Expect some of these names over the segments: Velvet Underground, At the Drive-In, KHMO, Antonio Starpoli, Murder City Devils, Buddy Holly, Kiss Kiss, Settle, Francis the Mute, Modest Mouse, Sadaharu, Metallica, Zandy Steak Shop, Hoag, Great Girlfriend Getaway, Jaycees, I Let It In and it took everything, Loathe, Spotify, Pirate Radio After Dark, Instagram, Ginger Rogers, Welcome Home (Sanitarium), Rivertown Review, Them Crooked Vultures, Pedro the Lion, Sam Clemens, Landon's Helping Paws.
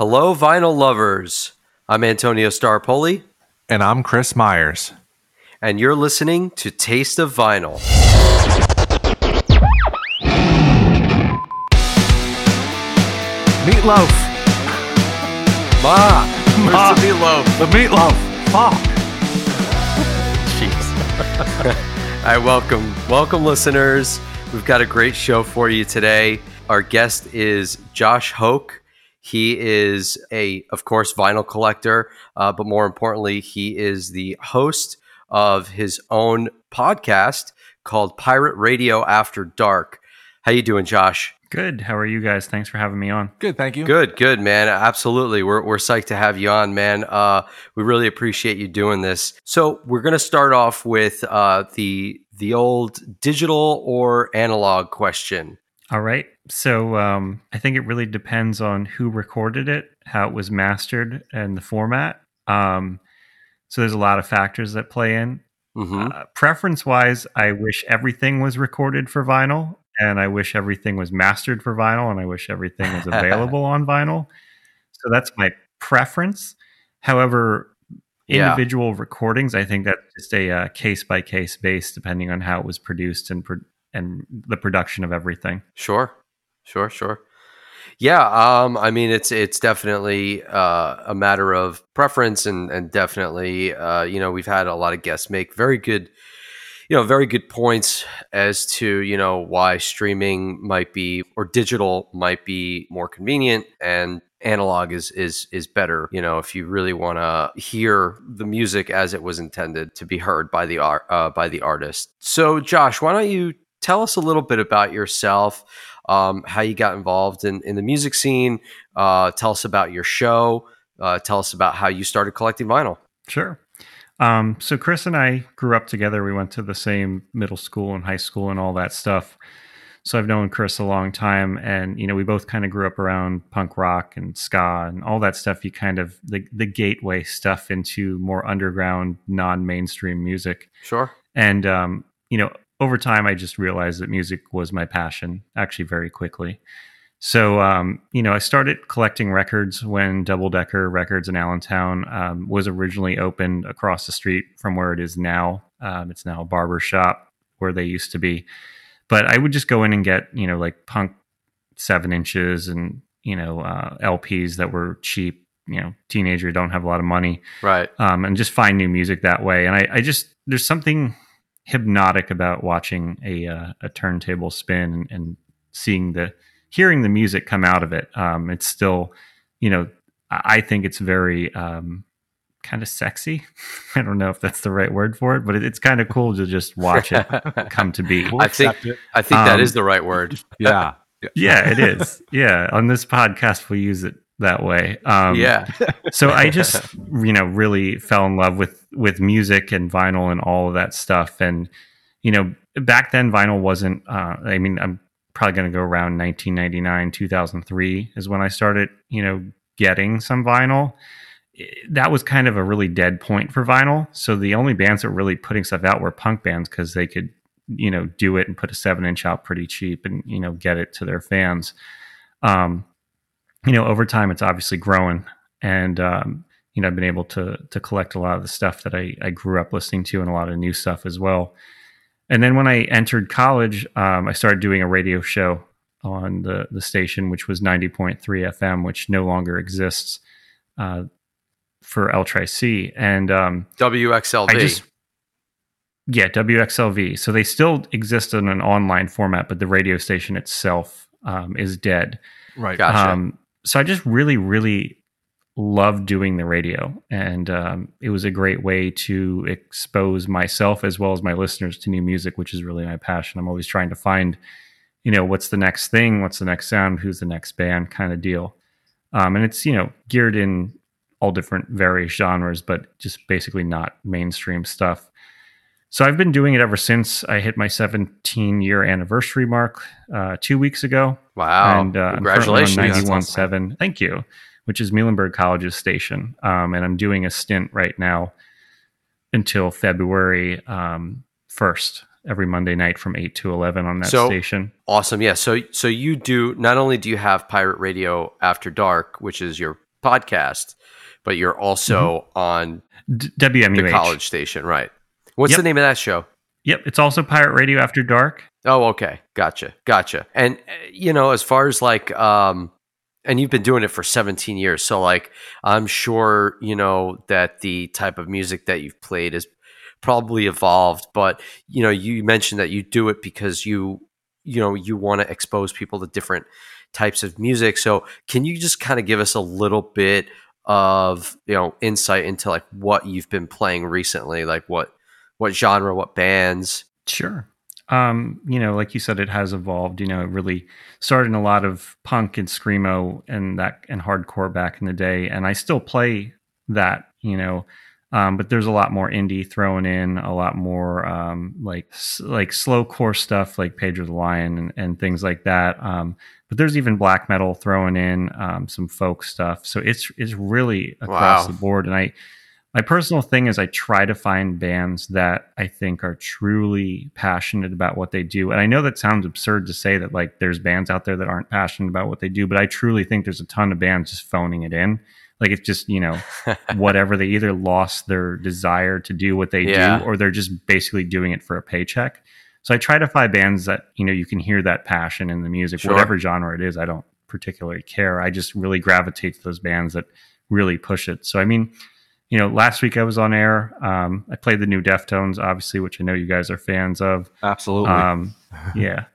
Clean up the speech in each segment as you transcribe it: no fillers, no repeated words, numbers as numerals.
Hello, vinyl lovers. I'm Antonio Starpoli. And I'm Chris Myers. And you're listening to Taste of Vinyl. Meatloaf. Ma. Where's the meatloaf? The meatloaf. Fuck. Jeez. All right, welcome, listeners. We've got a great show for you today. Our guest is Josh Hoke. He is of course, vinyl collector, but more importantly, he is the host of his own podcast called Pirate Radio After Dark. How you doing, Josh? Good. How are you guys? Thanks for having me on. Good, thank you. Good, man. Absolutely. We're psyched to have you on, man. We really appreciate you doing this. So we're going to start off with the old digital or analog question. All right. So I think it really depends on who recorded it, how it was mastered, and the format. So there's a lot of factors that play in. Mm-hmm. Preference-wise, I wish everything was recorded for vinyl, and I wish everything was mastered for vinyl, and I wish everything was available on vinyl. So that's my preference. However, individual recordings, I think that's just a case-by-case base, depending on how it was produced and the production of everything. Sure. Yeah. I mean, it's definitely a matter of preference and definitely, we've had a lot of guests make very good points as to, why streaming might be, or digital might be more convenient, and analog is better, if you really want to hear the music as it was intended to be heard by the artist. So Josh, why don't you tell us a little bit about yourself, how you got involved in the music scene. Tell us about your show. Tell us about how you started collecting vinyl. Sure. So Chris and I grew up together. We went to the same middle school and high school and all that stuff. So I've known Chris a long time, and, we both kind of grew up around punk rock and ska and all that stuff. You kind of the gateway stuff into more underground, non-mainstream music. Sure. And, over time, I just realized that music was my passion, actually, very quickly. So, I started collecting records when Double Decker Records in Allentown was originally opened across the street from where it is now. It's now a barber shop where they used to be. But I would just go in and get, punk 7 inches and, LPs that were cheap. Teenager, don't have a lot of money. Right. And just find new music that way. And there's something hypnotic about watching a turntable spin and seeing hearing the music come out of it. It's still, I think it's very kind of sexy. I don't know if that's the right word for it, but it's kind of cool to just watch it come to be. I think that is the right word. Yeah. Yeah, it is. Yeah. On this podcast, we use it that way. So I just, really fell in love with music and vinyl and all of that stuff. And, back then vinyl wasn't, I'm probably going to go around 1999, 2003 is when I started, getting some vinyl. That was kind of a really dead point for vinyl. So the only bands that were really putting stuff out were punk bands, because they could, do it and put a 7-inch out pretty cheap and, get it to their fans. Over time, it's obviously grown, and, I've been able to collect a lot of the stuff that I grew up listening to, and a lot of new stuff as well. And then when I entered college, I started doing a radio show on the station, which was 90.3 FM, which no longer exists for LTRIC. And WXLV. WXLV. So they still exist in an online format, but the radio station itself is dead. Right. Gotcha. So I just really, really loved doing the radio, and it was a great way to expose myself as well as my listeners to new music, which is really my passion. I'm always trying to find, what's the next thing, what's the next sound, who's the next band kind of deal. And it's, geared in all different various genres, but just basically not mainstream stuff. So I've been doing it ever since. I hit my 17-year anniversary mark 2 weeks ago. Wow. And congratulations. I'm currently on 91.7. Awesome. Thank you, which is Muhlenberg College's station. And I'm doing a stint right now until February 1st, every Monday night from 8 to 11 on that station. Awesome. Yeah. So you do, not only do you have Pirate Radio After Dark, which is your podcast, but you're also on WMUH, the college station, right? What's the name of that show? Yep, it's also Pirate Radio After Dark. Oh, okay, gotcha. And you know, as far as like, and you've been doing it for 17 years, so like, I'm sure you know that the type of music that you've played is probably evolved. But you know, you mentioned that you do it because you want to expose people to different types of music. So can you just kind of give us a little bit of, you know, insight into like what you've been playing recently, like what genre, what bands? Sure. You know, like you said, it has evolved. You know, it really started in a lot of punk and screamo and hardcore back in the day. And I still play that, you know, but there's a lot more indie thrown in, a lot more like slowcore stuff like Pedro the Lion and things like that. But there's even black metal thrown in, some folk stuff. So it's really across the board. And my personal thing is I try to find bands that I think are truly passionate about what they do. And I know that sounds absurd to say that like there's bands out there that aren't passionate about what they do, but I truly think there's a ton of bands just phoning it in. Like it's just, you know, whatever, they either lost their desire to do what they do, or they're just basically doing it for a paycheck. So I try to find bands that, you know, you can hear that passion in the music, whatever genre it is. I don't particularly care. I just really gravitate to those bands that really push it. So, I mean, you know, last week I was on air. I played the new Deftones, obviously, which I know you guys are fans of. Absolutely. Yeah.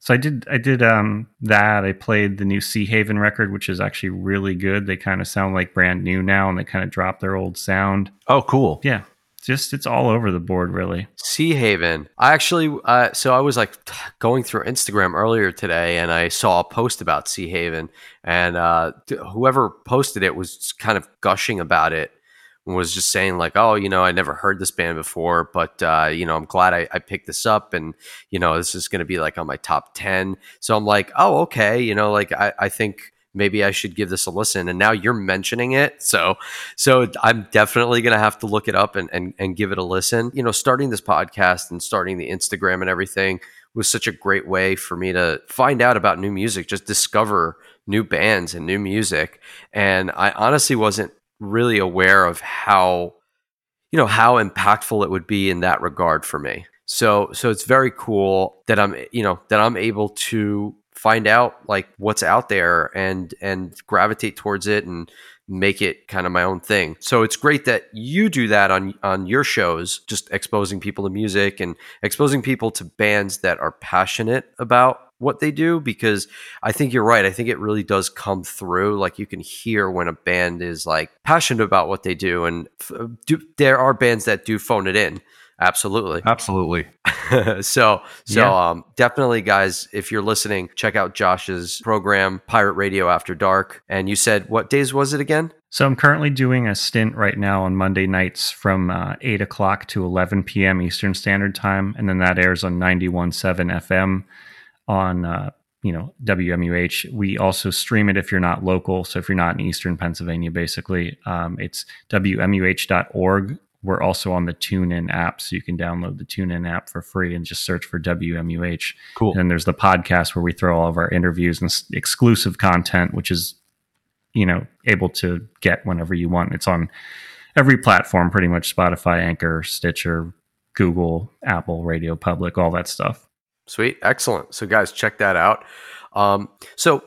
So I did that. I played the new Sea Haven record, which is actually really good. They kind of sound like brand new now, and they kind of dropped their old sound. Oh, cool. Yeah. Just it's all over the board, really. Sea Haven. I actually, so I was like going through Instagram earlier today, and I saw a post about Sea Haven, and whoever posted it was kind of gushing about it. Was just saying like, oh, you know, I never heard this band before, but, you know, I'm glad I picked this up, and, you know, this is going to be like on my top 10. So I'm like, oh, okay. You know, like I think maybe I should give this a listen. And now you're mentioning it. So I'm definitely going to have to look it up and give it a listen. You know, starting this podcast and starting the Instagram and everything was such a great way for me to find out about new music, just discover new bands and new music. And I honestly wasn't really aware of how, you know, how impactful it would be in that regard for me. So it's very cool that I'm able to find out like what's out there and gravitate towards it and make it kind of my own thing. So it's great that you do that on your shows, just exposing people to music and exposing people to bands that are passionate about what they do, because I think you're right. I think it really does come through. Like you can hear when a band is like passionate about what they do, and there are bands that do phone it in. Absolutely. Definitely, guys, if you're listening, check out Josh's program, Pirate Radio After Dark. And you said, what days was it again? So I'm currently doing a stint right now on Monday nights from 8 o'clock to 11 p.m. Eastern Standard Time. And then that airs on 91.7 FM on, WMUH. We also stream it if you're not local. So if you're not in Eastern Pennsylvania, basically, it's WMUH.org. We're also on the TuneIn app, so you can download the TuneIn app for free and just search for WMUH. Cool. And then there's the podcast where we throw all of our interviews and exclusive content, which is, you know, able to get whenever you want. It's on every platform, pretty much: Spotify, Anchor, Stitcher, Google, Apple, Radio Public, all that stuff. Sweet. Excellent. So guys, check that out. So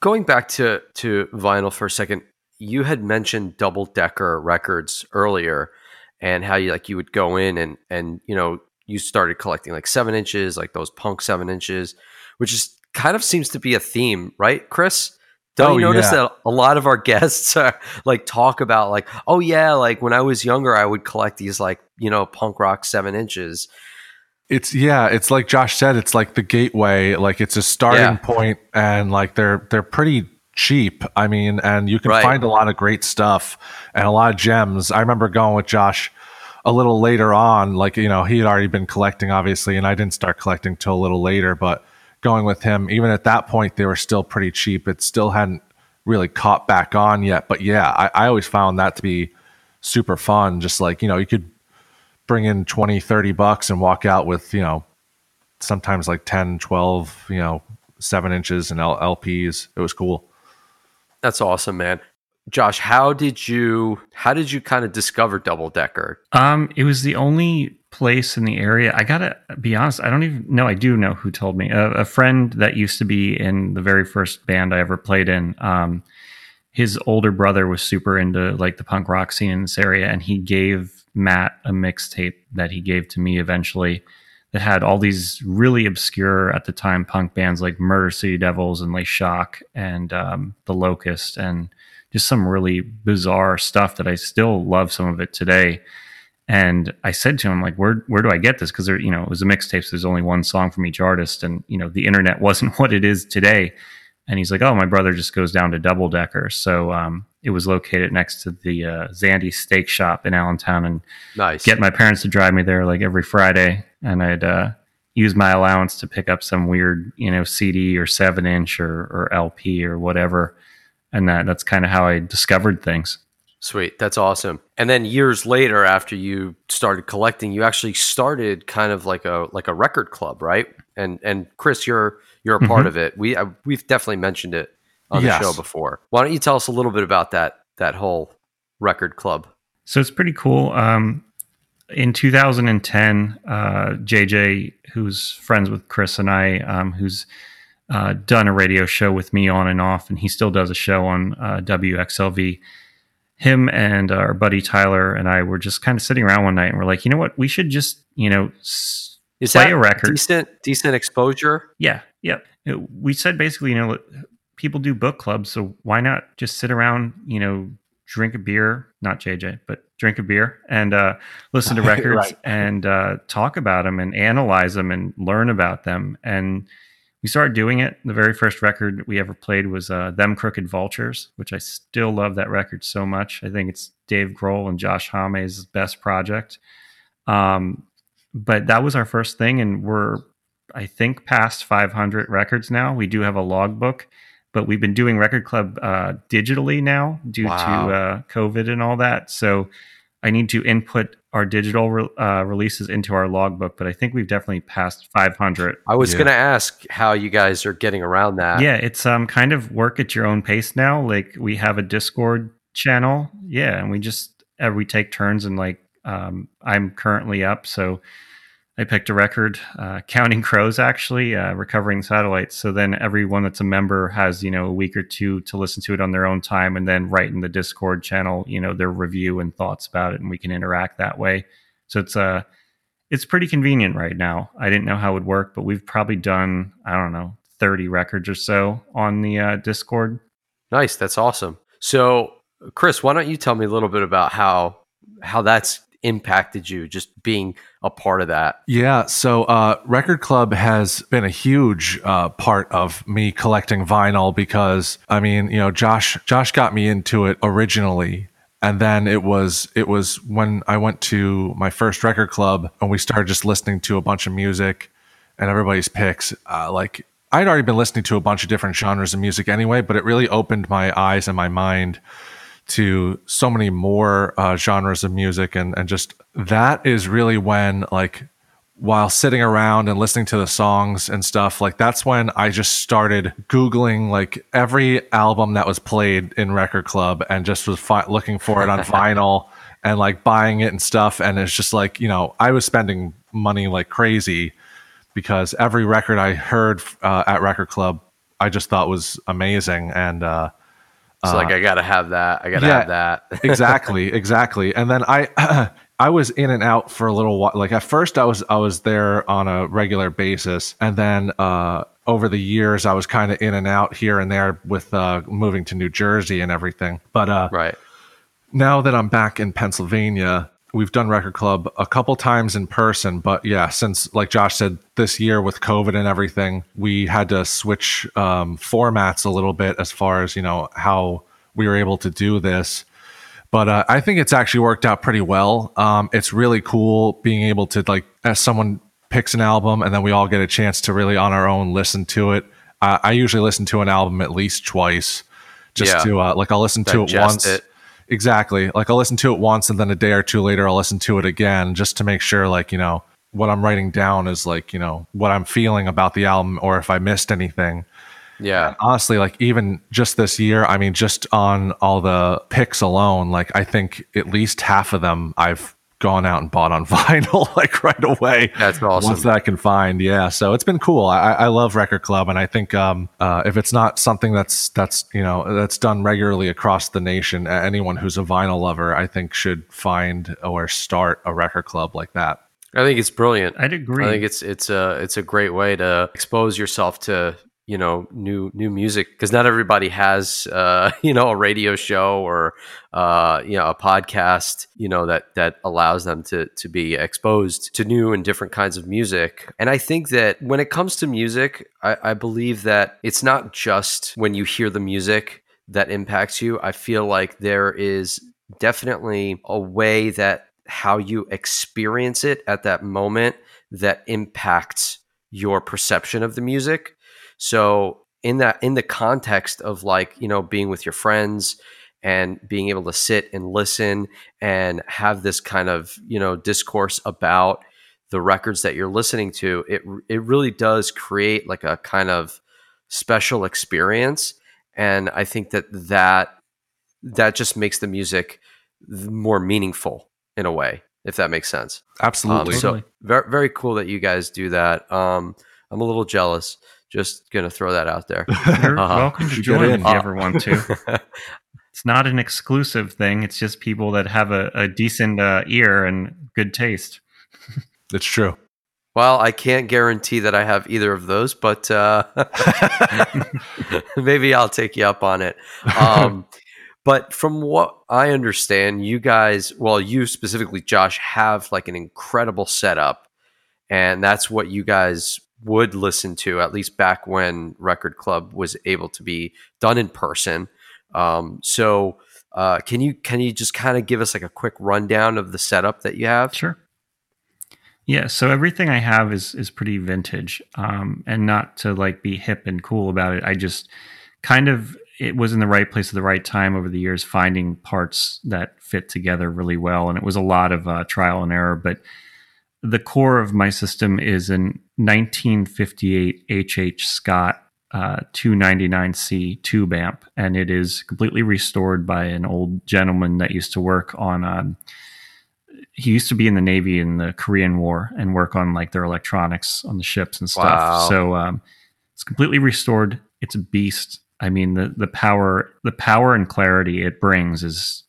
going back to vinyl for a second, you had mentioned Double Decker Records earlier, and how you would go in and you know, you started collecting like 7 inches, like those punk 7 inches, which is kind of seems to be a theme, right, Chris? Don't you notice that a lot of our guests are like talk about like, oh yeah, like when I was younger, I would collect these like, you know, punk rock 7 inches. It's like Josh said, it's like the gateway, like it's a starting point, and like they're pretty cheap, I mean, and you can find a lot of great stuff and a lot of gems. I remember going with Josh a little later on, like, you know, he had already been collecting, obviously, and I didn't start collecting till a little later, but going with him, even at that point, they were still pretty cheap. It still hadn't really caught back on yet, but yeah, I always found that to be super fun. Just like, you know, you could bring in $20-$30 and walk out with, you know, sometimes like 10-12, you know, 7 inches and LPs. It was cool. That's awesome, man. Josh, how did you kind of discover Double Decker? It was the only place in the area. I gotta be honest, I don't even know. I do know who told me. A friend that used to be in the very first band I ever played in. His older brother was super into like the punk rock scene in this area, and he gave Matt a mixtape that he gave to me eventually that had all these really obscure at the time punk bands like Murder City Devils and like Shock and The Locust and just some really bizarre stuff that I still love some of it today. And I said to him, like, where do I get this? Because, you know, it was a mixtape, so there's only one song from each artist. And, you know, the internet wasn't what it is today. And he's like, oh, my brother just goes down to Double Decker. So it was located next to the Zandy Steak Shop in Allentown. And nice. Get my parents to drive me there like every Friday. And I'd use my allowance to pick up some weird, you know, CD or 7-inch or LP or whatever. And that's kind of how I discovered things. Sweet. That's awesome. And then years later, after you started collecting, you actually started kind of like a record club, right? And Chris, you're a part of it. We've definitely mentioned it on the show before. Why don't you tell us a little bit about that whole record club? So it's pretty cool. In 2010, JJ, who's friends with Chris and I, who's done a radio show with me on and off, and he still does a show on WXLV. Him and our buddy Tyler and I were just kind of sitting around one night and we're like, you know what? We should just, you know, play a record. Decent exposure? Yeah. Yeah. We said basically, you know, people do book clubs, so why not just sit around, you know, drink a beer, not JJ, but drink a beer and listen to records right. And talk about them and analyze them and learn about them. And we started doing it. The very first record we ever played was Them Crooked Vultures, which I still love that record so much. I think it's Dave Grohl and Josh Home's best project. But that was our first thing, and we're, I think, past 500 records now. We do have a logbook, but we've been doing Record Club digitally now due to COVID and all that. So I need to input our digital releases into our logbook, but I think we've definitely passed 500. I was going to ask how you guys are getting around that. Yeah, it's kind of work at your own pace now. Like we have a Discord channel, and we just we take turns and like I'm currently up, so I picked a record, Counting Crows actually, Recovering Satellites. So then everyone that's a member has a week or two to listen to it on their own time, and then write in the Discord channel their review and thoughts about it, and we can interact that way. So it's pretty convenient right now. I didn't know how it would work, but we've probably done, I don't know, 30 records or so on the Discord. Nice. That's awesome. So Chris, why don't you tell me a little bit about how that's impacted you, just being a part of that? Yeah, so Record Club has been a huge part of me collecting vinyl because, I mean, Josh got me into it originally. And then it was when I went to my first record club and we started just listening to a bunch of music and everybody's picks. Like I'd already been listening to a bunch of different genres of music anyway, but it really opened my eyes and my mind to so many more genres of music, and just that is really when, like, while sitting around and listening to the songs and stuff, like that's when I just started Googling like every album that was played in Record Club and just was looking for it on vinyl and like buying it and stuff. And it's just like, I was spending money like crazy because every record I heard at Record Club, I just thought was amazing. And, it's so like, I gotta have that. I gotta have that. Exactly. And then I was in and out for a little while. Like at first, I was there on a regular basis, and then over the years, I was kind of in and out here and there with moving to New Jersey and everything. But now that I'm back in Pennsylvania, we've done Record Club a couple times in person, but since, like Josh said, this year with COVID and everything, we had to switch formats a little bit as far as, how we were able to do this. But I think it's actually worked out pretty well. It's really cool being able to, like, as someone picks an album and then we all get a chance to really on our own listen to it. I usually listen to an album at least twice just to, like, I'll listen to it once. Exactly. Like I'll listen to it once and then a day or two later, I'll listen to it again just to make sure, like, what I'm writing down is like, what I'm feeling about the album or if I missed anything. Yeah. And honestly, like even just this year, I mean, just on all the picks alone, like I think at least half of them I've gone out and bought on vinyl like right away. That's awesome. Once that I can find. Yeah. So it's been cool. I love Record Club, and I think if it's not something that's done regularly across the nation, anyone who's a vinyl lover I think should find or start a record club like that. I think it's brilliant. I'd agree. I think it's a great way to expose yourself to new music, because not everybody has a radio show or a podcast that allows them to be exposed to new and different kinds of music. And I think that when it comes to music, I believe that it's not just when you hear the music that impacts you. I feel like there is definitely a way that how you experience it at that moment that impacts your perception of the music. So in the context of being with your friends and being able to sit and listen and have this kind of, discourse about the records that you're listening to, it really does create like a kind of special experience. And I think that just makes the music more meaningful in a way, if that makes sense. Absolutely. So very, very cool that you guys do that. I'm a little jealous. Just going to throw that out there. You're welcome to join if you ever want to. It's not an exclusive thing. It's just people that have a decent ear and good taste. That's true. Well, I can't guarantee that I have either of those, but maybe I'll take you up on it. But from what I understand, you guys, well, you specifically, Josh, have like an incredible setup, and that's what you guys would listen to, at least back when Record Club was able to be done in person. So can you just kind of give us like a quick rundown of the setup that you have? Sure. Yeah. So everything I have is pretty vintage, and not to like be hip and cool about it. I just kind of, it was in the right place at the right time over the years, finding parts that fit together really well. And it was a lot of trial and error, but the core of my system is an 1958 H.H. Scott 299C tube amp, and it is completely restored by an old gentleman that used to work on... he used to be in the Navy in the Korean War and work on like their electronics on the ships and stuff. Wow. So it's completely restored. It's a beast. I mean, the power and clarity it brings is...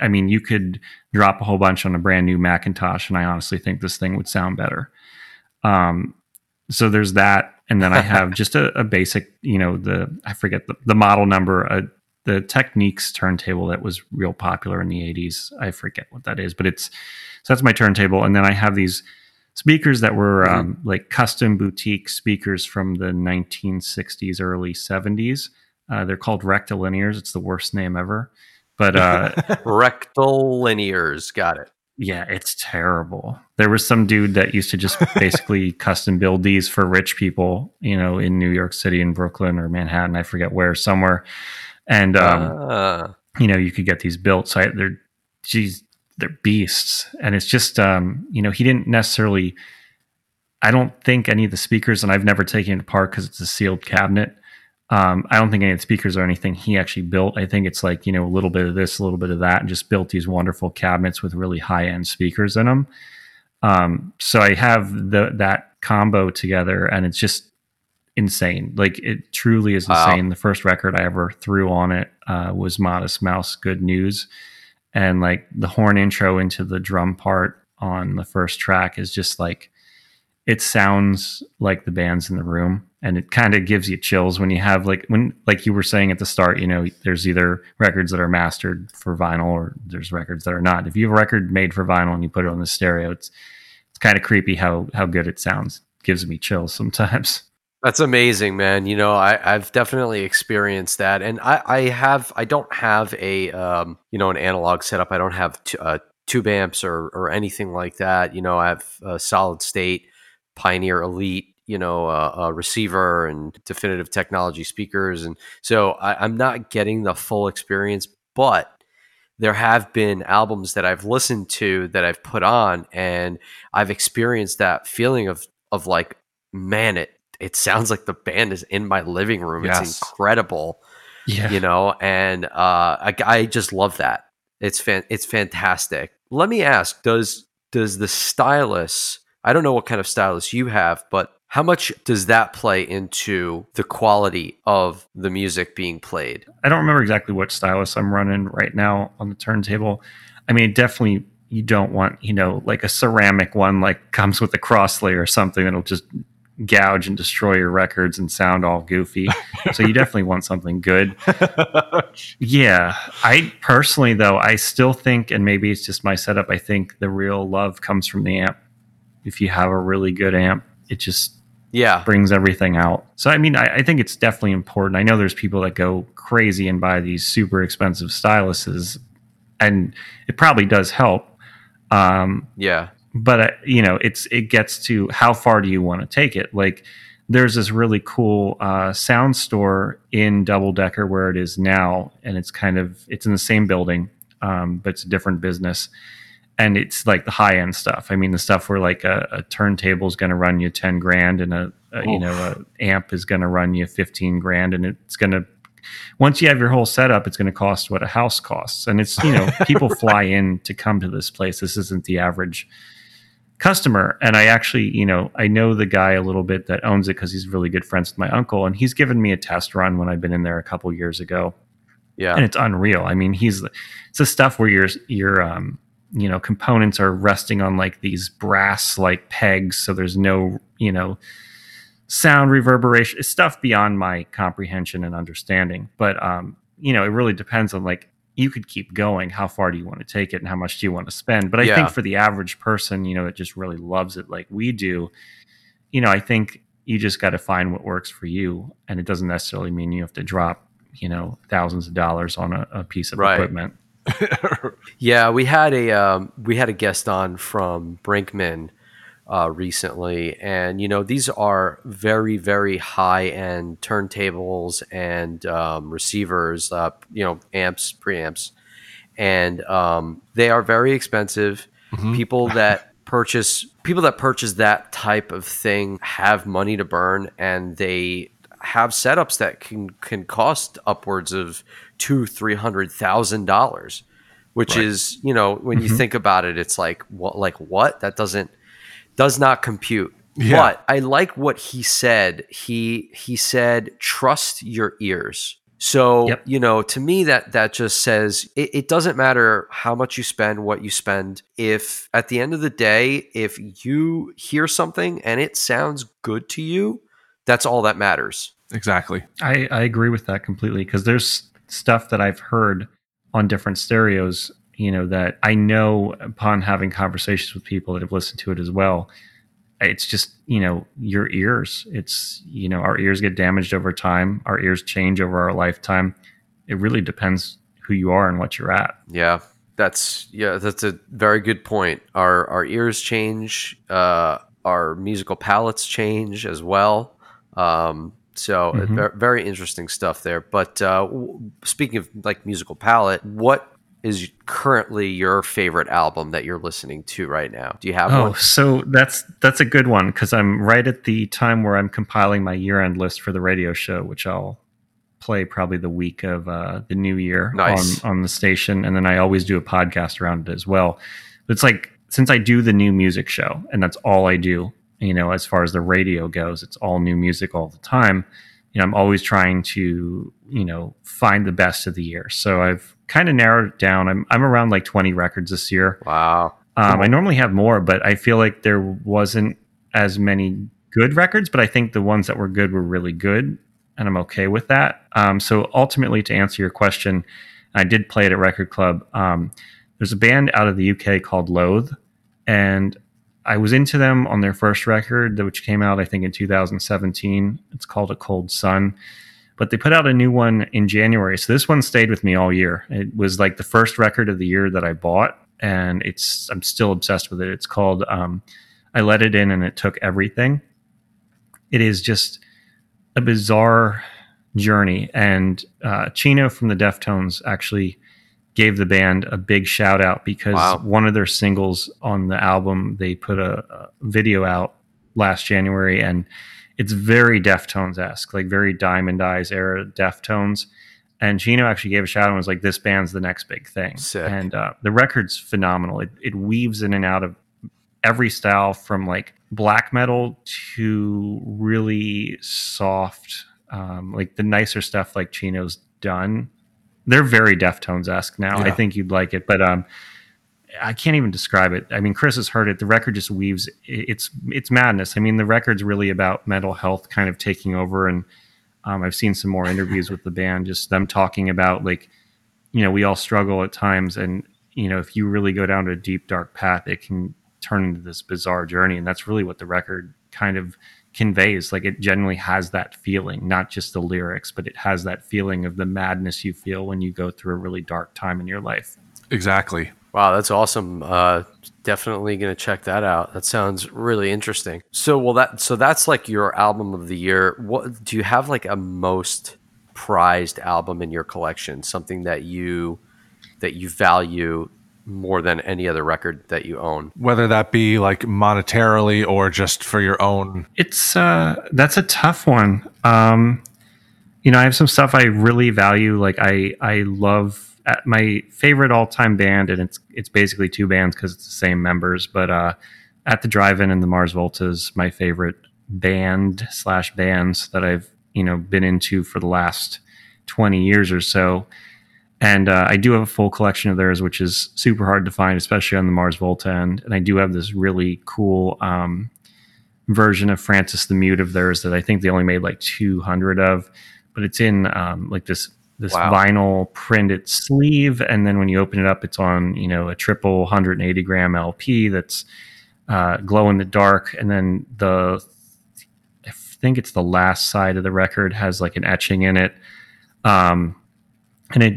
I mean, you could drop a whole bunch on a brand new Macintosh, and I honestly think this thing would sound better. So there's that. And then I have just a basic, I forget the model number, the Techniques turntable that was real popular in the 80s. I forget what that is, but so that's my turntable. And then I have these speakers that were like custom boutique speakers from the 1960s, early 70s. They're called rectilinears. It's the worst name ever. But rectilinears, got it. Yeah, it's terrible. There was some dude that used to just basically custom build these for rich people, in New York City and Brooklyn or Manhattan, I forget where, somewhere. And you could get these built. So they're beasts. And it's just he didn't necessarily, I don't think any of the speakers, and I've never taken it apart because it's a sealed cabinet. I don't think any of the speakers are anything he actually built. I think it's like, a little bit of this, a little bit of that, and just built these wonderful cabinets with really high-end speakers in them. So I have that combo together, and it's just insane. Like, it truly is insane. Wow. The first record I ever threw on it was Modest Mouse, Good News. And, like, the horn intro into the drum part on the first track is just, like, it sounds like the band's in the room. And it kind of gives you chills when you have like you were saying at the start, there's either records that are mastered for vinyl or there's records that are not. If you have a record made for vinyl and you put it on the stereo, it's kind of creepy how good it sounds. It gives me chills sometimes. That's amazing, man. I've definitely experienced that. And I don't have a, an analog setup. I don't have tube amps or anything like that. I have a solid state Pioneer Elite, a receiver and Definitive Technology speakers. And so I'm not getting the full experience, but there have been albums that I've listened to that I've put on, and I've experienced that feeling of like, man, it it sounds like the band is in my living room. Yes. It's incredible. Yeah. You know, and I just love that. It's fantastic. Let me ask, does the stylus, I don't know what kind of stylus you have, but how much does that play into the quality of the music being played? I don't remember exactly what stylus I'm running right now on the turntable. I mean, definitely you don't want, you know, like a ceramic one, like comes with a Crossley or something that'll just gouge and destroy your records and sound all goofy. So you definitely want something good. Yeah. I personally, though, I still think, and maybe it's just my setup, I think the real love comes from the amp. If you have a really good amp, it just brings everything out. So, I mean, I think it's definitely important. I know there's people that go crazy and buy these super expensive styluses, and it probably does help. But, you know, it gets to how far do you want to take it? Like, there's this really cool sound store in Double Decker where it is now, and it's in the same building, but it's a different business. And it's like the high end stuff. I mean, the stuff where like a turntable is going to run you $10,000 and a amp is going to run you $15,000. And it's going to, once you have your whole setup, it's going to cost what a house costs. And it's, you know, people right. fly in to come to this place. This isn't the average customer. And I actually, you know, I know the guy a little bit that owns it because he's really good friends with my uncle. And he's given me a test run when I've been in there a couple years ago. Yeah. And it's unreal. I mean, it's the stuff where your you know, components are resting on like these brass like pegs. So there's no, you know, sound reverberation. It's stuff beyond my comprehension and understanding. But, you know, it really depends on like, you could keep going. How far do you want to take it and how much do you want to spend? But I think for the average person, you know, that just really loves it like we do, you know, I think you just got to find what works for you. And it doesn't necessarily mean you have to drop, you know, thousands of dollars on a piece of equipment. Yeah, we had a guest on from Brinkman recently, and you know these are very, very high end turntables and receivers, you know, amps, preamps, and they are very expensive. Mm-hmm. People that purchase that type of thing have money to burn, and they have setups that can cost upwards of $200,000 to $300,000, which is, you know, when you think about it, it's like what that does not compute. Yeah. But I like what he said. He said, trust your ears. So, you know, to me that just says it doesn't matter how much you spend, what you spend. If at the end of the day, if you hear something and it sounds good to you, that's all that matters. Exactly. I agree with that completely, because there's stuff that I've heard on different stereos, you know, that I know upon having conversations with people that have listened to it as well. It's just, you know, your ears. It's, you know, our ears get damaged over time. Our ears change over our lifetime. It really depends who you are and what you're at. Yeah. That's a very good point. Our ears change, our musical palates change as well. So very interesting stuff there. But speaking of like musical palette, what is currently your favorite album that you're listening to right now? Do you have one? Oh, so that's a good one, because I'm right at the time where I'm compiling my year-end list for the radio show, which I'll play probably the week of the new year on the station. And then I always do a podcast around it as well. But it's like, since I do the new music show, and that's all I do, you know, as far as the radio goes, it's all new music all the time. You know, I'm always trying to, you know, find the best of the year. So I've kind of narrowed it down. I'm around like 20 records this year. Wow. Cool. I normally have more, but I feel like there wasn't as many good records, but I think the ones that were good were really good, and I'm okay with that. So ultimately, to answer your question, I did play it at Record Club. There's a band out of the UK called Loathe, and I was into them on their first record, which came out, I think, in 2017. It's called A Cold Sun. But they put out a new one in January. So this one stayed with me all year. It was like the first record of the year that I bought, and I'm still obsessed with it. It's called I Let It In and It Took Everything. It is just a bizarre journey. And Chino from the Deftones actually gave the band a big shout out, because one of their singles on the album, they put a video out last January, and It's very Deftones-esque, like very Diamond Eyes era Deftones. And Chino actually gave a shout and was like, this band's the next big thing. Sick. And the record's phenomenal. It weaves in and out of every style from like black metal to really soft, like the nicer stuff like Chino's done. They're very Deftones-esque now. Yeah. I think you'd like it, but I can't even describe it. I mean, Chris has heard it. The record just weaves. It's madness. I mean, the record's really about mental health kind of taking over. And I've seen some more interviews with the band, just them talking about like, you know, we all struggle at times. And, you know, if you really go down to a deep, dark path, it can turn into this bizarre journey. And that's really what the record kind of conveys. Like it generally has that feeling, not just the lyrics, but it has that feeling of the madness you feel when you go through a really dark time in your life. Exactly. Wow, that's awesome. Definitely going to check that out. That sounds really interesting. So that's like your album of the year. What do you have like a most prized album in your collection? Something that you value more than any other record that you own? Whether that be like monetarily or just for your own. It's that's a tough one. You know, I have some stuff I really value. Like I love my favorite all-time band, and it's basically two bands because it's the same members, but At the Drive-In and the Mars Volta is my favorite bands that I've, you know, been into for the last 20 years or so. And I do have a full collection of theirs, which is super hard to find, especially on the Mars Volta end. And I do have this really cool version of Francis the Mute of theirs that I think they only made like 200 of, but it's in like this wow. vinyl printed sleeve. And then when you open it up, it's on, you know, a triple 180 gram LP that's glow in the dark. And then I think it's the last side of the record has like an etching in it. And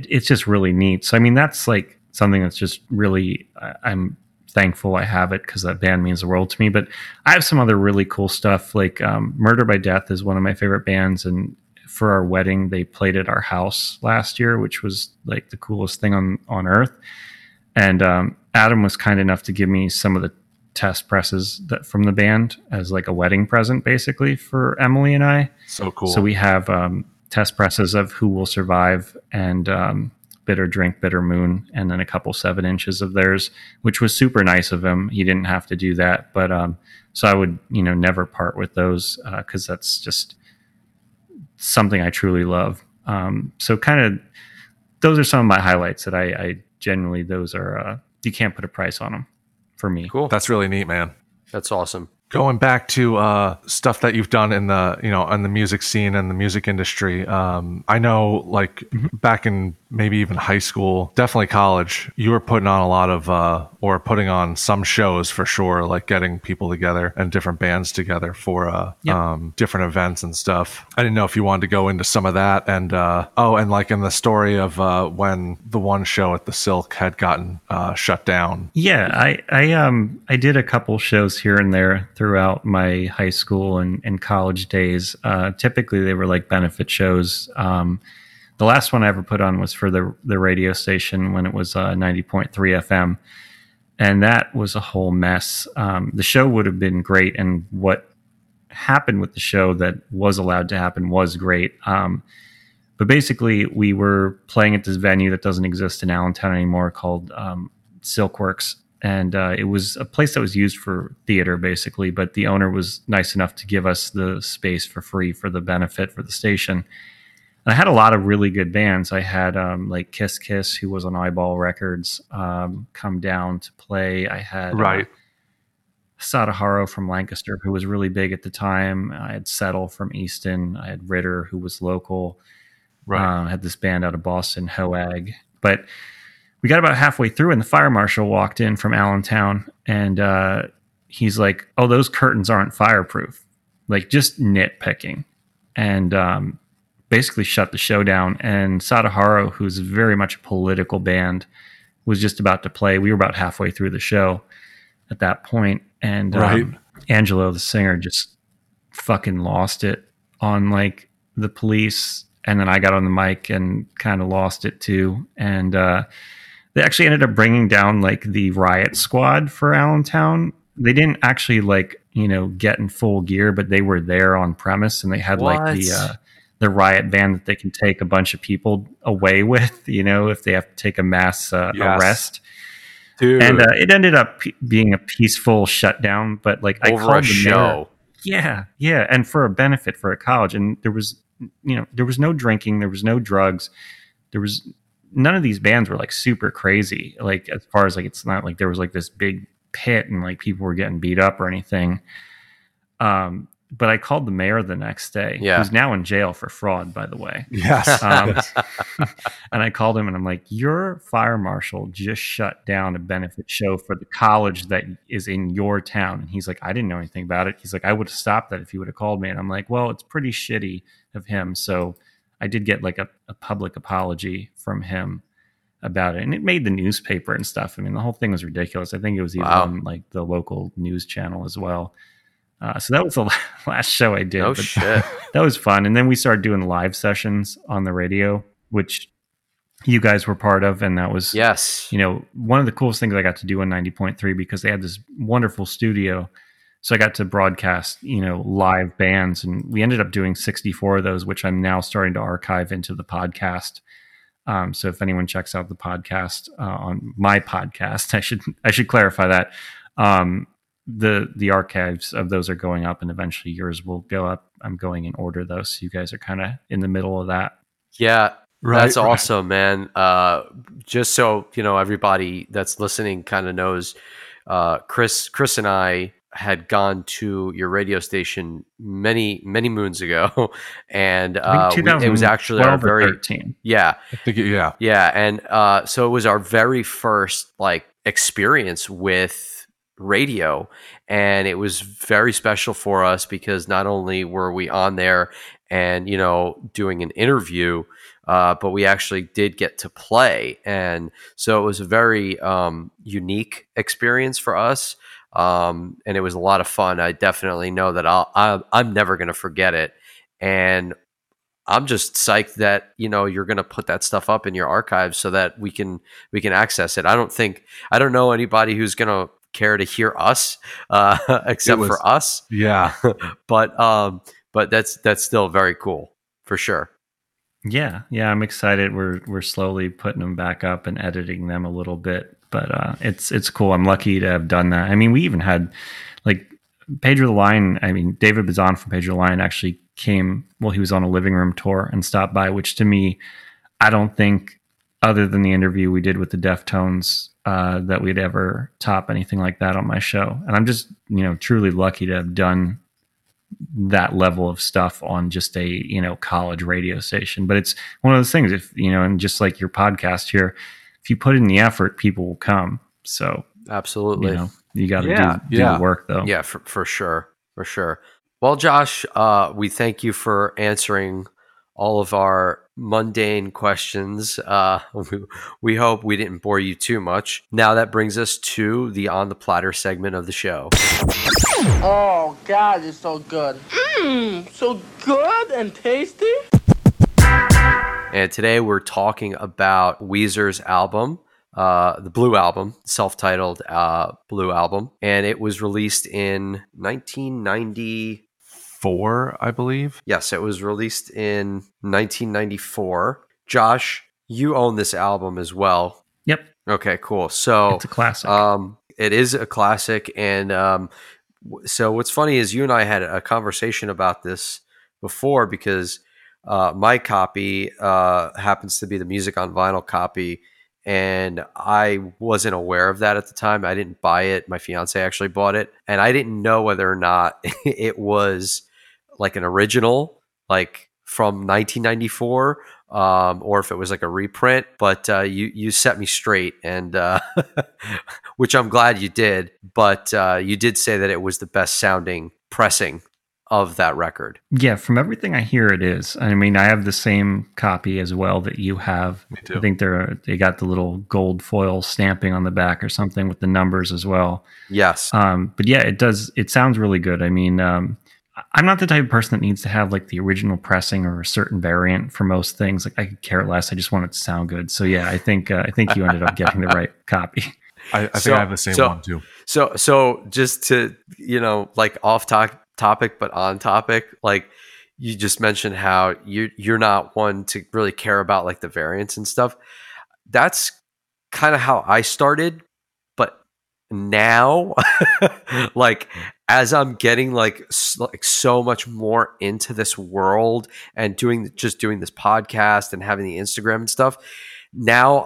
it's just really neat. So, I mean, that's like something that's just really, I'm thankful I have it because that band means the world to me. But I have some other really cool stuff. Like Murder by Death is one of my favorite bands, and for our wedding, they played at our house last year, which was like the coolest thing on earth. And Adam was kind enough to give me some of the test presses from the band as like a wedding present, basically, for Emily and I. So cool. So we have test presses of Who Will Survive and Bitter Drink, Bitter Moon, and then a couple 7 inches of theirs, which was super nice of him. He didn't have to do that. But so I would, you know, never part with those because that's just something I truly love. So kind of those are some of my highlights that I generally, those are, you can't put a price on them for me. Cool. That's really neat, man. That's awesome. Going back to stuff that you've done in the, you know, on the music scene and the music industry. I know like mm-hmm. back in maybe even high school, definitely college, you were putting on a lot of, or putting on some shows for sure, like getting people together and different bands together for different events and stuff. I didn't know if you wanted to go into some of that and, and like in the story of when the one show at the Silk had gotten shut down. Yeah, I did a couple shows here and there throughout my high school and college days. Typically they were like benefit shows. The last one I ever put on was for the radio station when it was 90.3 FM. And that was a whole mess. The show would have been great. And what happened with the show that was allowed to happen was great. But basically we were playing at this venue that doesn't exist in Allentown anymore called Silkworks. And it was a place that was used for theater, basically. But the owner was nice enough to give us the space for free for the benefit for the station. I had a lot of really good bands. I had like Kiss Kiss, who was on Eyeball Records, come down to play. I had Sadaharu from Lancaster, who was really big at the time. I had Settle from Easton. I had Ritter, who was local. Right. I had this band out of Boston, Hoag. But we got about halfway through, and the fire marshal walked in from Allentown, and he's like, "Oh, those curtains aren't fireproof." Like just nitpicking, and basically shut the show down. And Sadaharu, who's very much a political band, was just about to play. We were about halfway through the show at that point. And Angelo, the singer, just fucking lost it on like the police. And then I got on the mic and kind of lost it too. And they actually ended up bringing down like the riot squad for Allentown. They didn't actually like you know, get in full gear, but they were there on premise, and they had like the riot van that they can take a bunch of people away with, you know, if they have to take a mass arrest. Dude. And it ended up being a peaceful shutdown, but like I called the show. Yeah. And for a benefit for a college. And there was, you know, there was no drinking. There was no drugs. There was none of these bands were like super crazy. Like as far as like, it's not like there was like this big pit and like people were getting beat up or anything. But I called the mayor the next day, who's now in jail for fraud, by the way. Yes. And I called him and I'm like, your fire marshal just shut down a benefit show for the college that is in your town. And he's like, I didn't know anything about it. He's like, I would have stopped that if you would have called me. And I'm like, well, it's pretty shitty of him. So I did get like a public apology from him about it. And it made the newspaper and stuff. I mean, the whole thing was ridiculous. I think it was even on like the local news channel as well. So that was the last show I did. That was fun. And then we started doing live sessions on the radio, which you guys were part of. And that was, you know, one of the coolest things I got to do in 90.3 because they had this wonderful studio. So I got to broadcast, you know, live bands. And we ended up doing 64 of those, which I'm now starting to archive into the podcast. So if anyone checks out the podcast on my podcast, I should clarify that. The archives of those are going up, and eventually yours will go up. I'm going in order though, so you guys are kind of in the middle of that. Yeah, right, that's awesome, man. Just so you know, everybody that's listening kind of knows, Chris and I had gone to your radio station many moons ago, and it was actually our very 13. And so it was our very first like experience with radio, and it was very special for us because not only were we on there and, you know, doing an interview, but we actually did get to play. And so it was a very unique experience for us, and it was a lot of fun. I definitely know that I'm never going to forget it, and I'm just psyched that, you know, you're going to put that stuff up in your archives so that we can access it. I don't know anybody who's going to care to hear us for us, but that's still very cool for sure. I'm excited. We're slowly putting them back up and editing them a little bit, but it's cool. I'm lucky to have done that. I mean, we even had like Pedro the Lion. I mean, David Bazan from Pedro the Lion actually came he was on a living room tour and stopped by, which to me, I don't think other than the interview we did with the Deftones that we'd ever top anything like that on my show. And I'm just, you know, truly lucky to have done that level of stuff on just a, you know, college radio station. But it's one of those things, if, you know, and just like your podcast here, if you put in the effort, people will come. So absolutely, you know, you got to do the work though. Yeah, for sure. Well, Josh, we thank you for answering all of our mundane questions. We hope we didn't bore you too much. Now that brings us to the On the Platter segment of the show. Oh, God, it's so good. So good and tasty. And today we're talking about Weezer's album, the Blue Album, self-titled Blue Album. And it was released in 1990... Four, I believe. Yes, it was released in 1994. Josh, you own this album as well. Yep. Okay, cool. So it's a classic. It is a classic, and so what's funny is you and I had a conversation about this before because my copy happens to be the Music on Vinyl copy, and I wasn't aware of that at the time. I didn't buy it. My fiance actually bought it, and I didn't know whether or not it was like an original, like from 1994, or if it was like a reprint, but you set me straight, and which I'm glad you did, but you did say that it was the best sounding pressing of that record. Yeah, from everything I hear, it is. I mean, I have the same copy as well that you have. Me too. I think they got the little gold foil stamping on the back or something with the numbers as well. Yes. But yeah, it does. It sounds really good. I mean, I'm not the type of person that needs to have like the original pressing or a certain variant for most things. Like I could care less. I just want it to sound good. So yeah, I think you ended up getting the right copy. I think I have the same one too. So just to, like off topic, but on topic, like you just mentioned how you're not one to really care about like the variants and stuff. That's kind of how I started. But now like as I'm getting like so much more into this world and doing this podcast and having the Instagram and stuff, now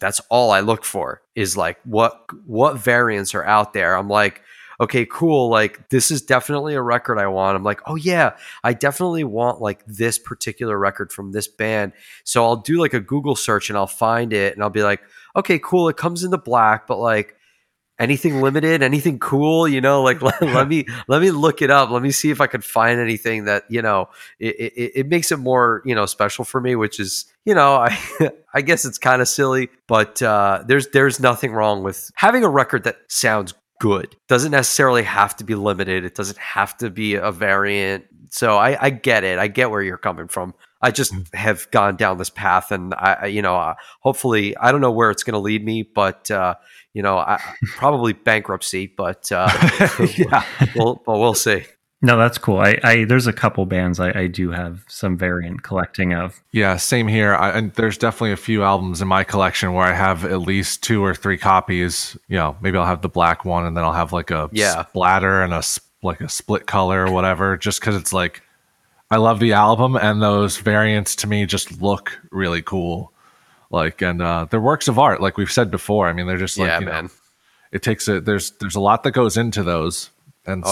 that's all I look for is like what variants are out there. I'm like, okay, cool. Like this is definitely a record I want. I'm like, oh yeah, I definitely want like this particular record from this band. So I'll do like a Google search and I'll find it and I'll be like, okay, cool. It comes in the black, but like anything limited, anything cool, like let me look it up. Let me see if I could find anything that, it makes it more, special for me, which is, I guess it's kind of silly, but there's nothing wrong with having a record that sounds good. Doesn't necessarily have to be limited. It doesn't have to be a variant. So I get it. I get where you're coming from. I just have gone down this path and hopefully I don't know where it's going to lead me, but probably bankruptcy, but yeah, we'll see. No, that's cool. There's a couple bands I do have some variant collecting of. Yeah, same here. And there's definitely a few albums in my collection where I have at least 2 or 3 copies. Maybe I'll have the black one and then I'll have like a splatter and a split color or whatever, just because it's like I love the album and those variants to me just look really cool. Like, and they're works of art, like we've said before. I mean, they're just like, it takes there's a lot that goes into those. And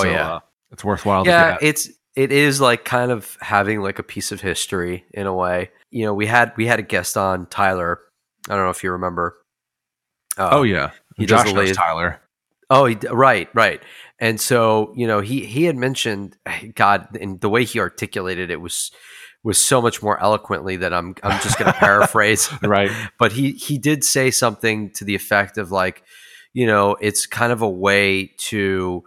it's worthwhile. Yeah, it is like kind of having like a piece of history in a way. We had a guest on, Tyler. I don't know if you remember. Josh knows Tyler. Oh, right. And so he had mentioned, God, and the way he articulated it was so much more eloquently that I'm just going to paraphrase. Right. But he did say something to the effect of like, it's kind of a way to.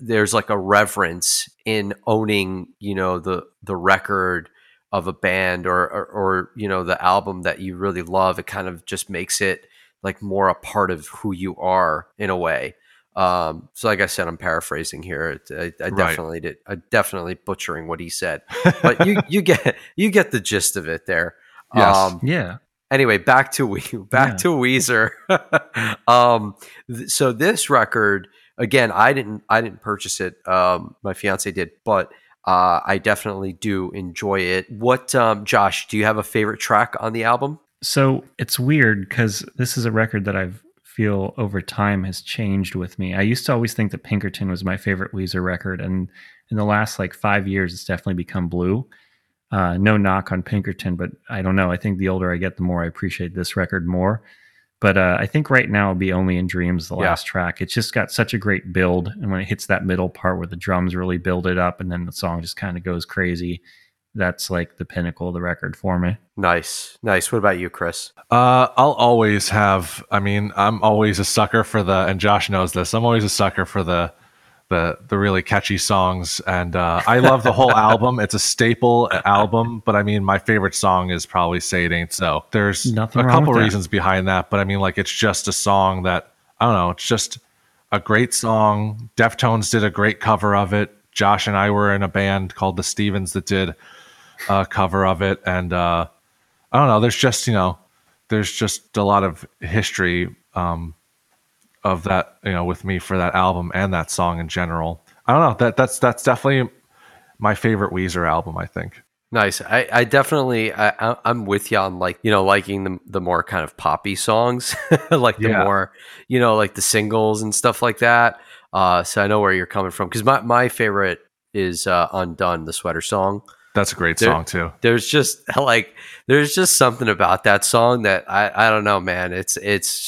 There's like a reverence in owning, the record of a band or the album that you really love. It kind of just makes it like more a part of who you are in a way. So like I said, I'm paraphrasing here. I definitely did. I definitely butchering what he said, but you get the gist of it there. Yes. Anyway, back to Weezer. So this record, again, I didn't purchase it. My fiance did, but I definitely do enjoy it. What, Josh, do you have a favorite track on the album? So it's weird because this is a record that I feel over time has changed with me. I used to always think that Pinkerton was my favorite Weezer record, and in the last like 5 years, it's definitely become Blue. No knock on Pinkerton, but I don't know. I think the older I get, the more I appreciate this record more. But I think right now it'll be Only in Dreams, the last track. It's just got such a great build. And when it hits that middle part where the drums really build it up and then the song just kind of goes crazy, that's like the pinnacle of the record for me. Nice. What about you, Chris? I'll always have, I'm always a sucker for and Josh knows this, I'm always a sucker for the really catchy songs. And I love the whole album. It's a staple album, but my favorite song is probably Say It Ain't So. There's nothing a couple reasons behind that, but it's just a song that, I don't know, it's just a great song. Deftones did a great cover of it. Josh and I were in a band called The Stevens that did a cover of it. And I don't know, there's just a lot of history of that, with me for that album and that song in general. I don't know, that's definitely my favorite Weezer album, I think. Nice. I definitely, I'm with you on like, liking the more kind of poppy songs, like the more, like the singles and stuff like that. So I know where you're coming from. Cause my favorite is Undone, the Sweater Song. That's a great song too. There's just something about that song that I don't know, man. It's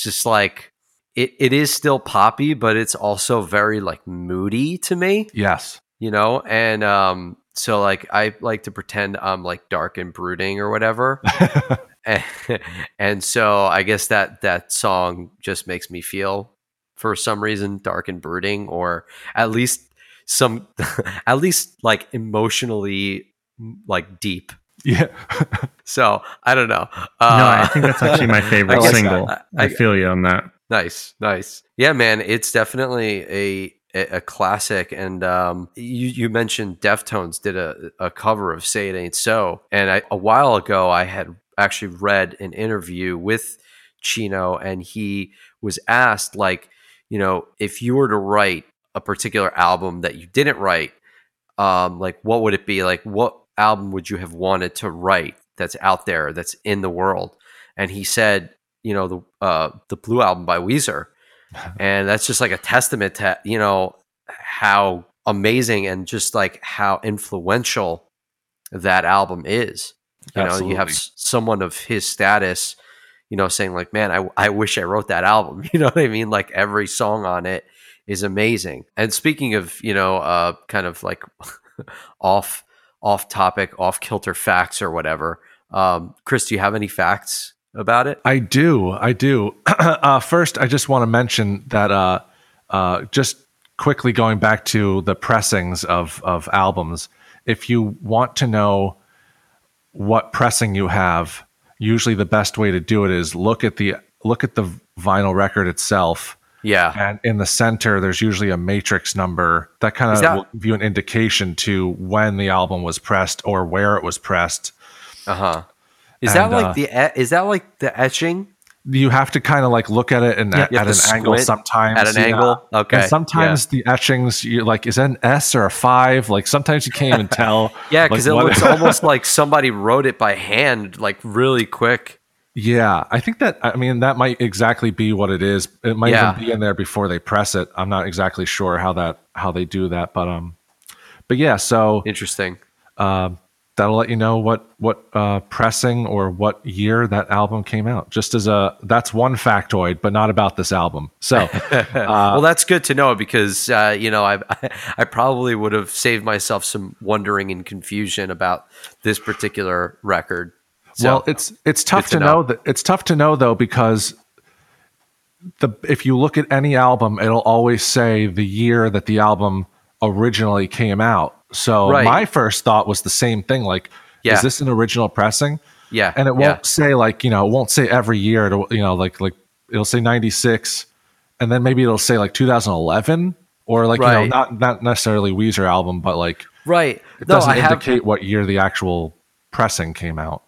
just like, It is still poppy, but it's also very like moody to me. Yes. And so like I like to pretend I'm like dark and brooding or whatever. and so I guess that song just makes me feel for some reason dark and brooding, or at least like emotionally like deep. Yeah. So I don't know. No, I think that's actually my favorite single. I feel you on that. Nice, nice. Yeah, man, it's definitely a classic. And you mentioned Deftones did a cover of Say It Ain't So. And a while ago, I had actually read an interview with Chino, and he was asked, like, you know, if you were to write a particular album that you didn't write, like, what would it be? Like, what album would you have wanted to write that's out there, that's in the world? And he said, you know, the Blue Album by Weezer. And that's just like a testament to, you know, how amazing and just like how influential that album is. You Absolutely. Know, you have someone of his status, you know, saying like, man, I wish I wrote that album. You know what I mean? Like every song on it is amazing. And speaking of, you know, kind of like off topic, off kilter facts or whatever. Chris, do you have any facts about it? I do. First, I just want to mention that just quickly going back to the pressings of albums, if you want to know what pressing you have, usually the best way to do it is look at the vinyl record itself. Yeah. And in the center, there's usually a matrix number that kind of will give you an indication to when the album was pressed or where it was pressed. Uh-huh. Is that like the etching? You have to kind of like look at it and at an angle sometimes. At an angle? Okay. And sometimes the etchings, you're like, is that an S or a 5? Like sometimes you can't even tell. Yeah, because like, it looks almost like somebody wrote it by hand, like really quick. Yeah, I think that, I mean, that might exactly be what it is. It might even be in there before they press it. I'm not exactly sure how they do that, but yeah, so interesting. That'll let you know what pressing or what year that album came out. Just as that's one factoid, but not about this album. So, well, that's good to know because you know, I probably would have saved myself some wondering and confusion about this particular record. So, well, it's tough to know that it's tough to know though, because if you look at any album, it'll always say the year that the album originally came out. So my first thought was the same thing. Like, is this an original pressing? Yeah. And it won't say like, you know, it won't say every year, you know, like it'll say 96 and then maybe it'll say like 2011 or like, you know, not necessarily Weezer album, but like, it doesn't indicate what year the actual pressing came out.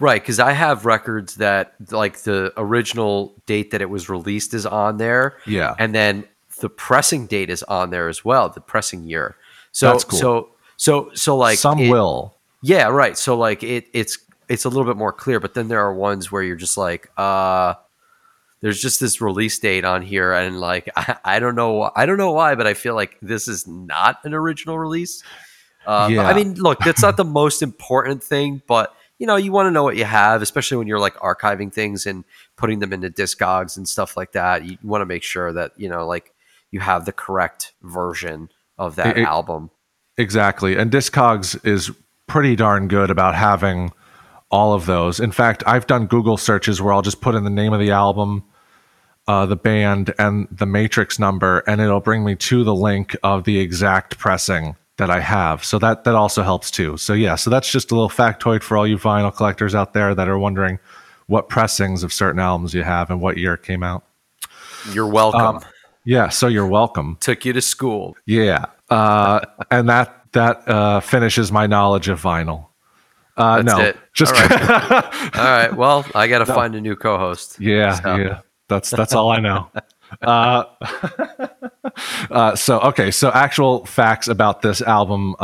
Right, because I have records that like the original date that it was released is on there. Yeah. And then the pressing date is on there as well, the pressing year. So that's cool. So like Yeah, right. So like it's a little bit more clear, but then there are ones where you're just like, there's just this release date on here, and like I don't know why, but I feel like this is not an original release. I mean, look, that's not the most important thing, but you know, you want to know what you have, especially when you're like archiving things and putting them into Discogs and stuff like that. You want to make sure that, you know, like you have the correct version of that album. Exactly. And Discogs is pretty darn good about having all of those. In fact, I've done Google searches where I'll just put in the name of the album, the band, and the matrix number, and it'll bring me to the link of the exact pressing that I have. So that also helps too. So yeah, so that's just a little factoid for all you vinyl collectors out there that are wondering what pressings of certain albums you have and what year it came out. You're welcome. Yeah, so you're welcome. Took you to school. Yeah. And that finishes my knowledge of vinyl. That's no. It. Just all right. All right. Well, I got to find a new co-host. Yeah, so. Yeah. That's all I know. So actual facts about this album,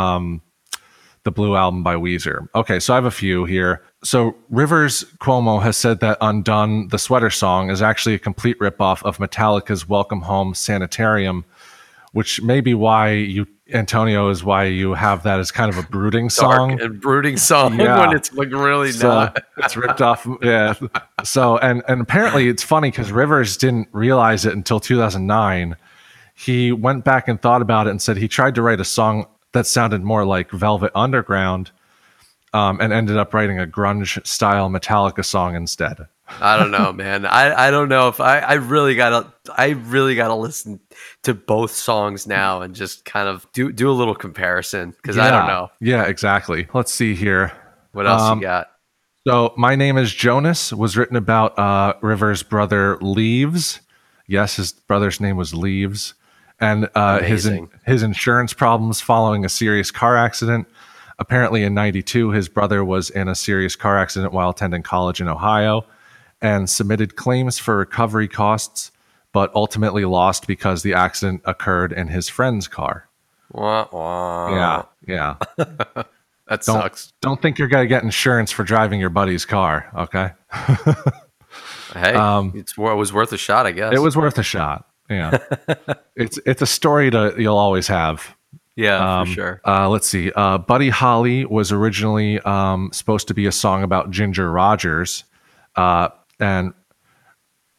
the Blue Album by Weezer. Okay, so I have a few here. So Rivers Cuomo has said that Undone, the sweater song, is actually a complete ripoff of Metallica's Welcome Home Sanitarium, which may be why you have that as kind of a brooding song. Dark and brooding song when it's like really not. It's ripped off. Yeah. So, and apparently it's funny because Rivers didn't realize it until 2009. He went back and thought about it and said he tried to write a song that sounded more like Velvet Underground, and ended up writing a grunge style Metallica song instead. I don't know, man. I don't know if I really gotta listen to both songs now and just kind of do a little comparison because I don't know. Yeah, exactly. Let's see here. What else you got? So My Name is Jonas was written about River's brother Leaves. Yes, his brother's name was Leaves. And his insurance problems following a serious car accident. Apparently in 92, his brother was in a serious car accident while attending college in Ohio and submitted claims for recovery costs, but ultimately lost because the accident occurred in his friend's car. Wah, wah. Yeah, yeah. That sucks. Don't think you're going to get insurance for driving your buddy's car, okay? Hey, it was worth a shot, I guess. It was worth a shot, yeah. It's a story you'll always have. Yeah, for sure. Let's see. Buddy Holly was originally supposed to be a song about Ginger Rogers, and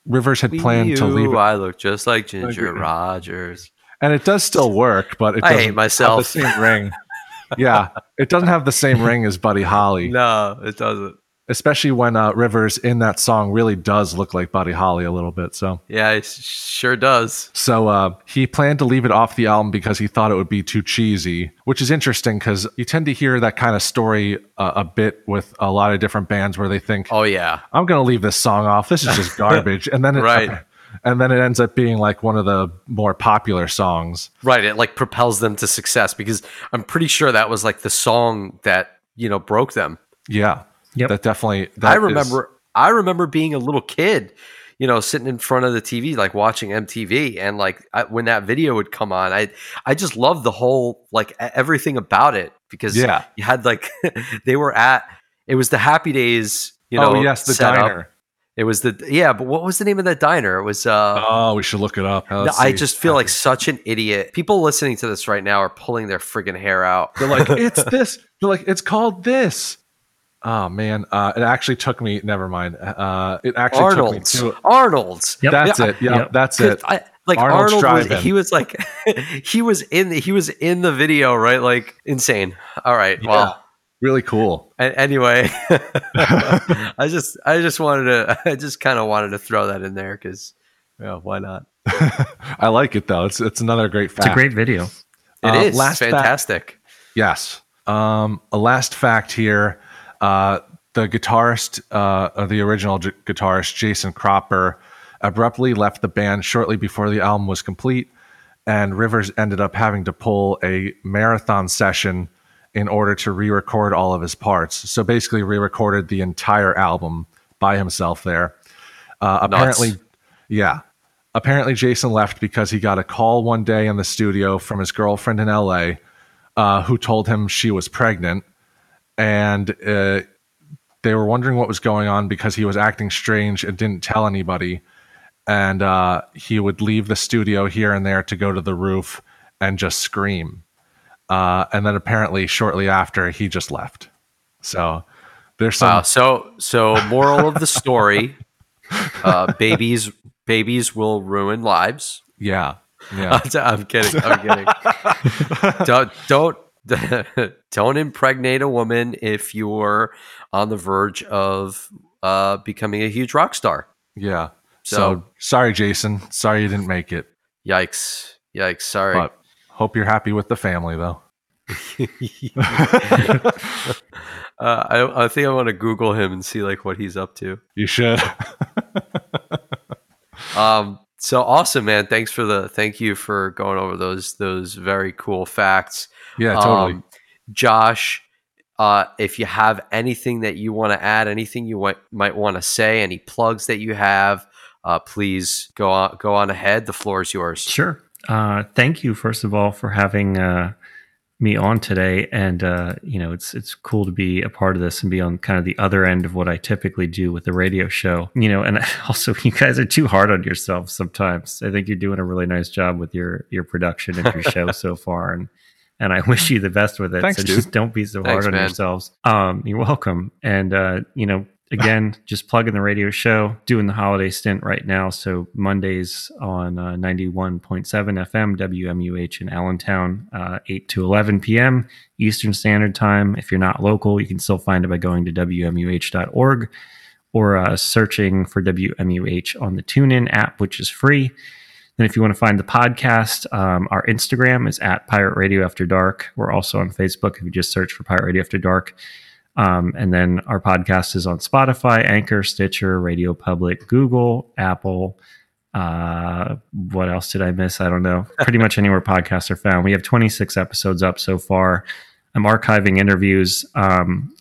Rivers had planned to leave it. I look just like Ginger Rogers. And it does still work, but it doesn't hate myself. Have the same ring. Yeah, it doesn't have the same ring as Buddy Holly. No, it doesn't. Especially when Rivers in that song really does look like Buddy Holly a little bit. So yeah, it sure does. So he planned to leave it off the album because he thought it would be too cheesy, which is interesting because you tend to hear that kind of story a bit with a lot of different bands where they think, oh yeah, I'm going to leave this song off. This is just garbage. And then it ends up being like one of the more popular songs. Right. It like propels them to success because I'm pretty sure that was like the song that, broke them. Yeah. Yep. I remember being a little kid, sitting in front of the TV, like watching MTV. And like when that video would come on, I just loved the whole, like everything about it because you had like, it was the Happy Days, oh yes, the diner. It was but what was the name of that diner? It was, we should look it up. I just feel like such an idiot. People listening to this right now are pulling their friggin' hair out. They're like, it's this. They're like, it's called this. Oh man, it actually took me. Never mind. It actually took me to Arnold's. Yep. That's it. Yeah, yep. That's it. Arnold he was in the video, right? Like insane. All right. Yeah. Wow. Really cool. Anyway, I just kind of wanted to throw that in there because, why not? I like it though. It's another great fact. It's a great video. It is. Last fantastic. Yes. A last fact here. The guitarist, the original guitarist, Jason Cropper, abruptly left the band shortly before the album was complete, and Rivers ended up having to pull a marathon session in order to re-record all of his parts. So basically re-recorded the entire album by himself there. Apparently Jason left because he got a call one day in the studio from his girlfriend in LA, who told him she was pregnant. And they were wondering what was going on because he was acting strange and didn't tell anybody. And he would leave the studio here and there to go to the roof and just scream. And then apparently shortly after, he just left. So there's some... Wow, so moral of the story, babies will ruin lives. Yeah. Yeah. I'm kidding. Don't impregnate a woman if you're on the verge of becoming a huge rock star. Yeah. So sorry, Jason. Sorry you didn't make it. Yikes. Sorry. But hope you're happy with the family, though. I think I want to Google him and see like what he's up to. You should. So awesome, man. Thank you for going over those very cool facts. Yeah, totally. Josh, if you have anything that you want to add, anything you might want to say, any plugs that you have, please go on ahead. The floor is yours. Sure. Thank you, first of all, for having me on today. And, it's cool to be a part of this and be on kind of the other end of what I typically do with the radio show. And also you guys are too hard on yourselves sometimes. I think you're doing a really nice job with your production and your show so far. And I wish you the best with it. Thanks, so just don't be so hard on yourselves. You're welcome. And, again, just plugging the radio show, doing the holiday stint right now. So Mondays on 91.7 FM, WMUH in Allentown, 8 to 11 p.m. Eastern Standard Time. If you're not local, you can still find it by going to WMUH.org or searching for WMUH on the TuneIn app, which is free. And if you want to find the podcast, our Instagram is at Pirate Radio After Dark. We're also on Facebook if you just search for Pirate Radio After Dark. And then our podcast is on Spotify, Anchor, Stitcher, Radio Public, Google, Apple, What else did I miss? I don't know. Pretty much anywhere podcasts are found. We have 26 episodes up so far. I'm archiving interviews.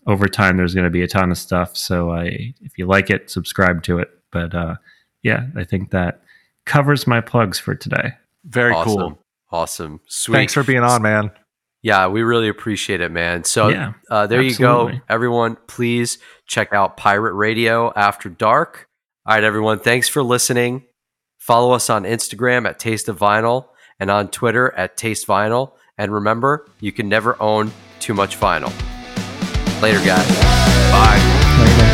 Over time, there's going to be a ton of stuff. So if you like it, subscribe to it. But yeah, I think that covers my plugs for today. Very awesome. Cool. Awesome. Sweet. Thanks for being on, man. Yeah, we really appreciate it, man. So yeah, there absolutely. You go. Everyone, please check out Pirate Radio After Dark. All right, everyone. Thanks for listening. Follow us on Instagram at Taste of Vinyl and on Twitter at Taste Vinyl. And remember, you can never own too much vinyl. Later, guys. Bye. Later.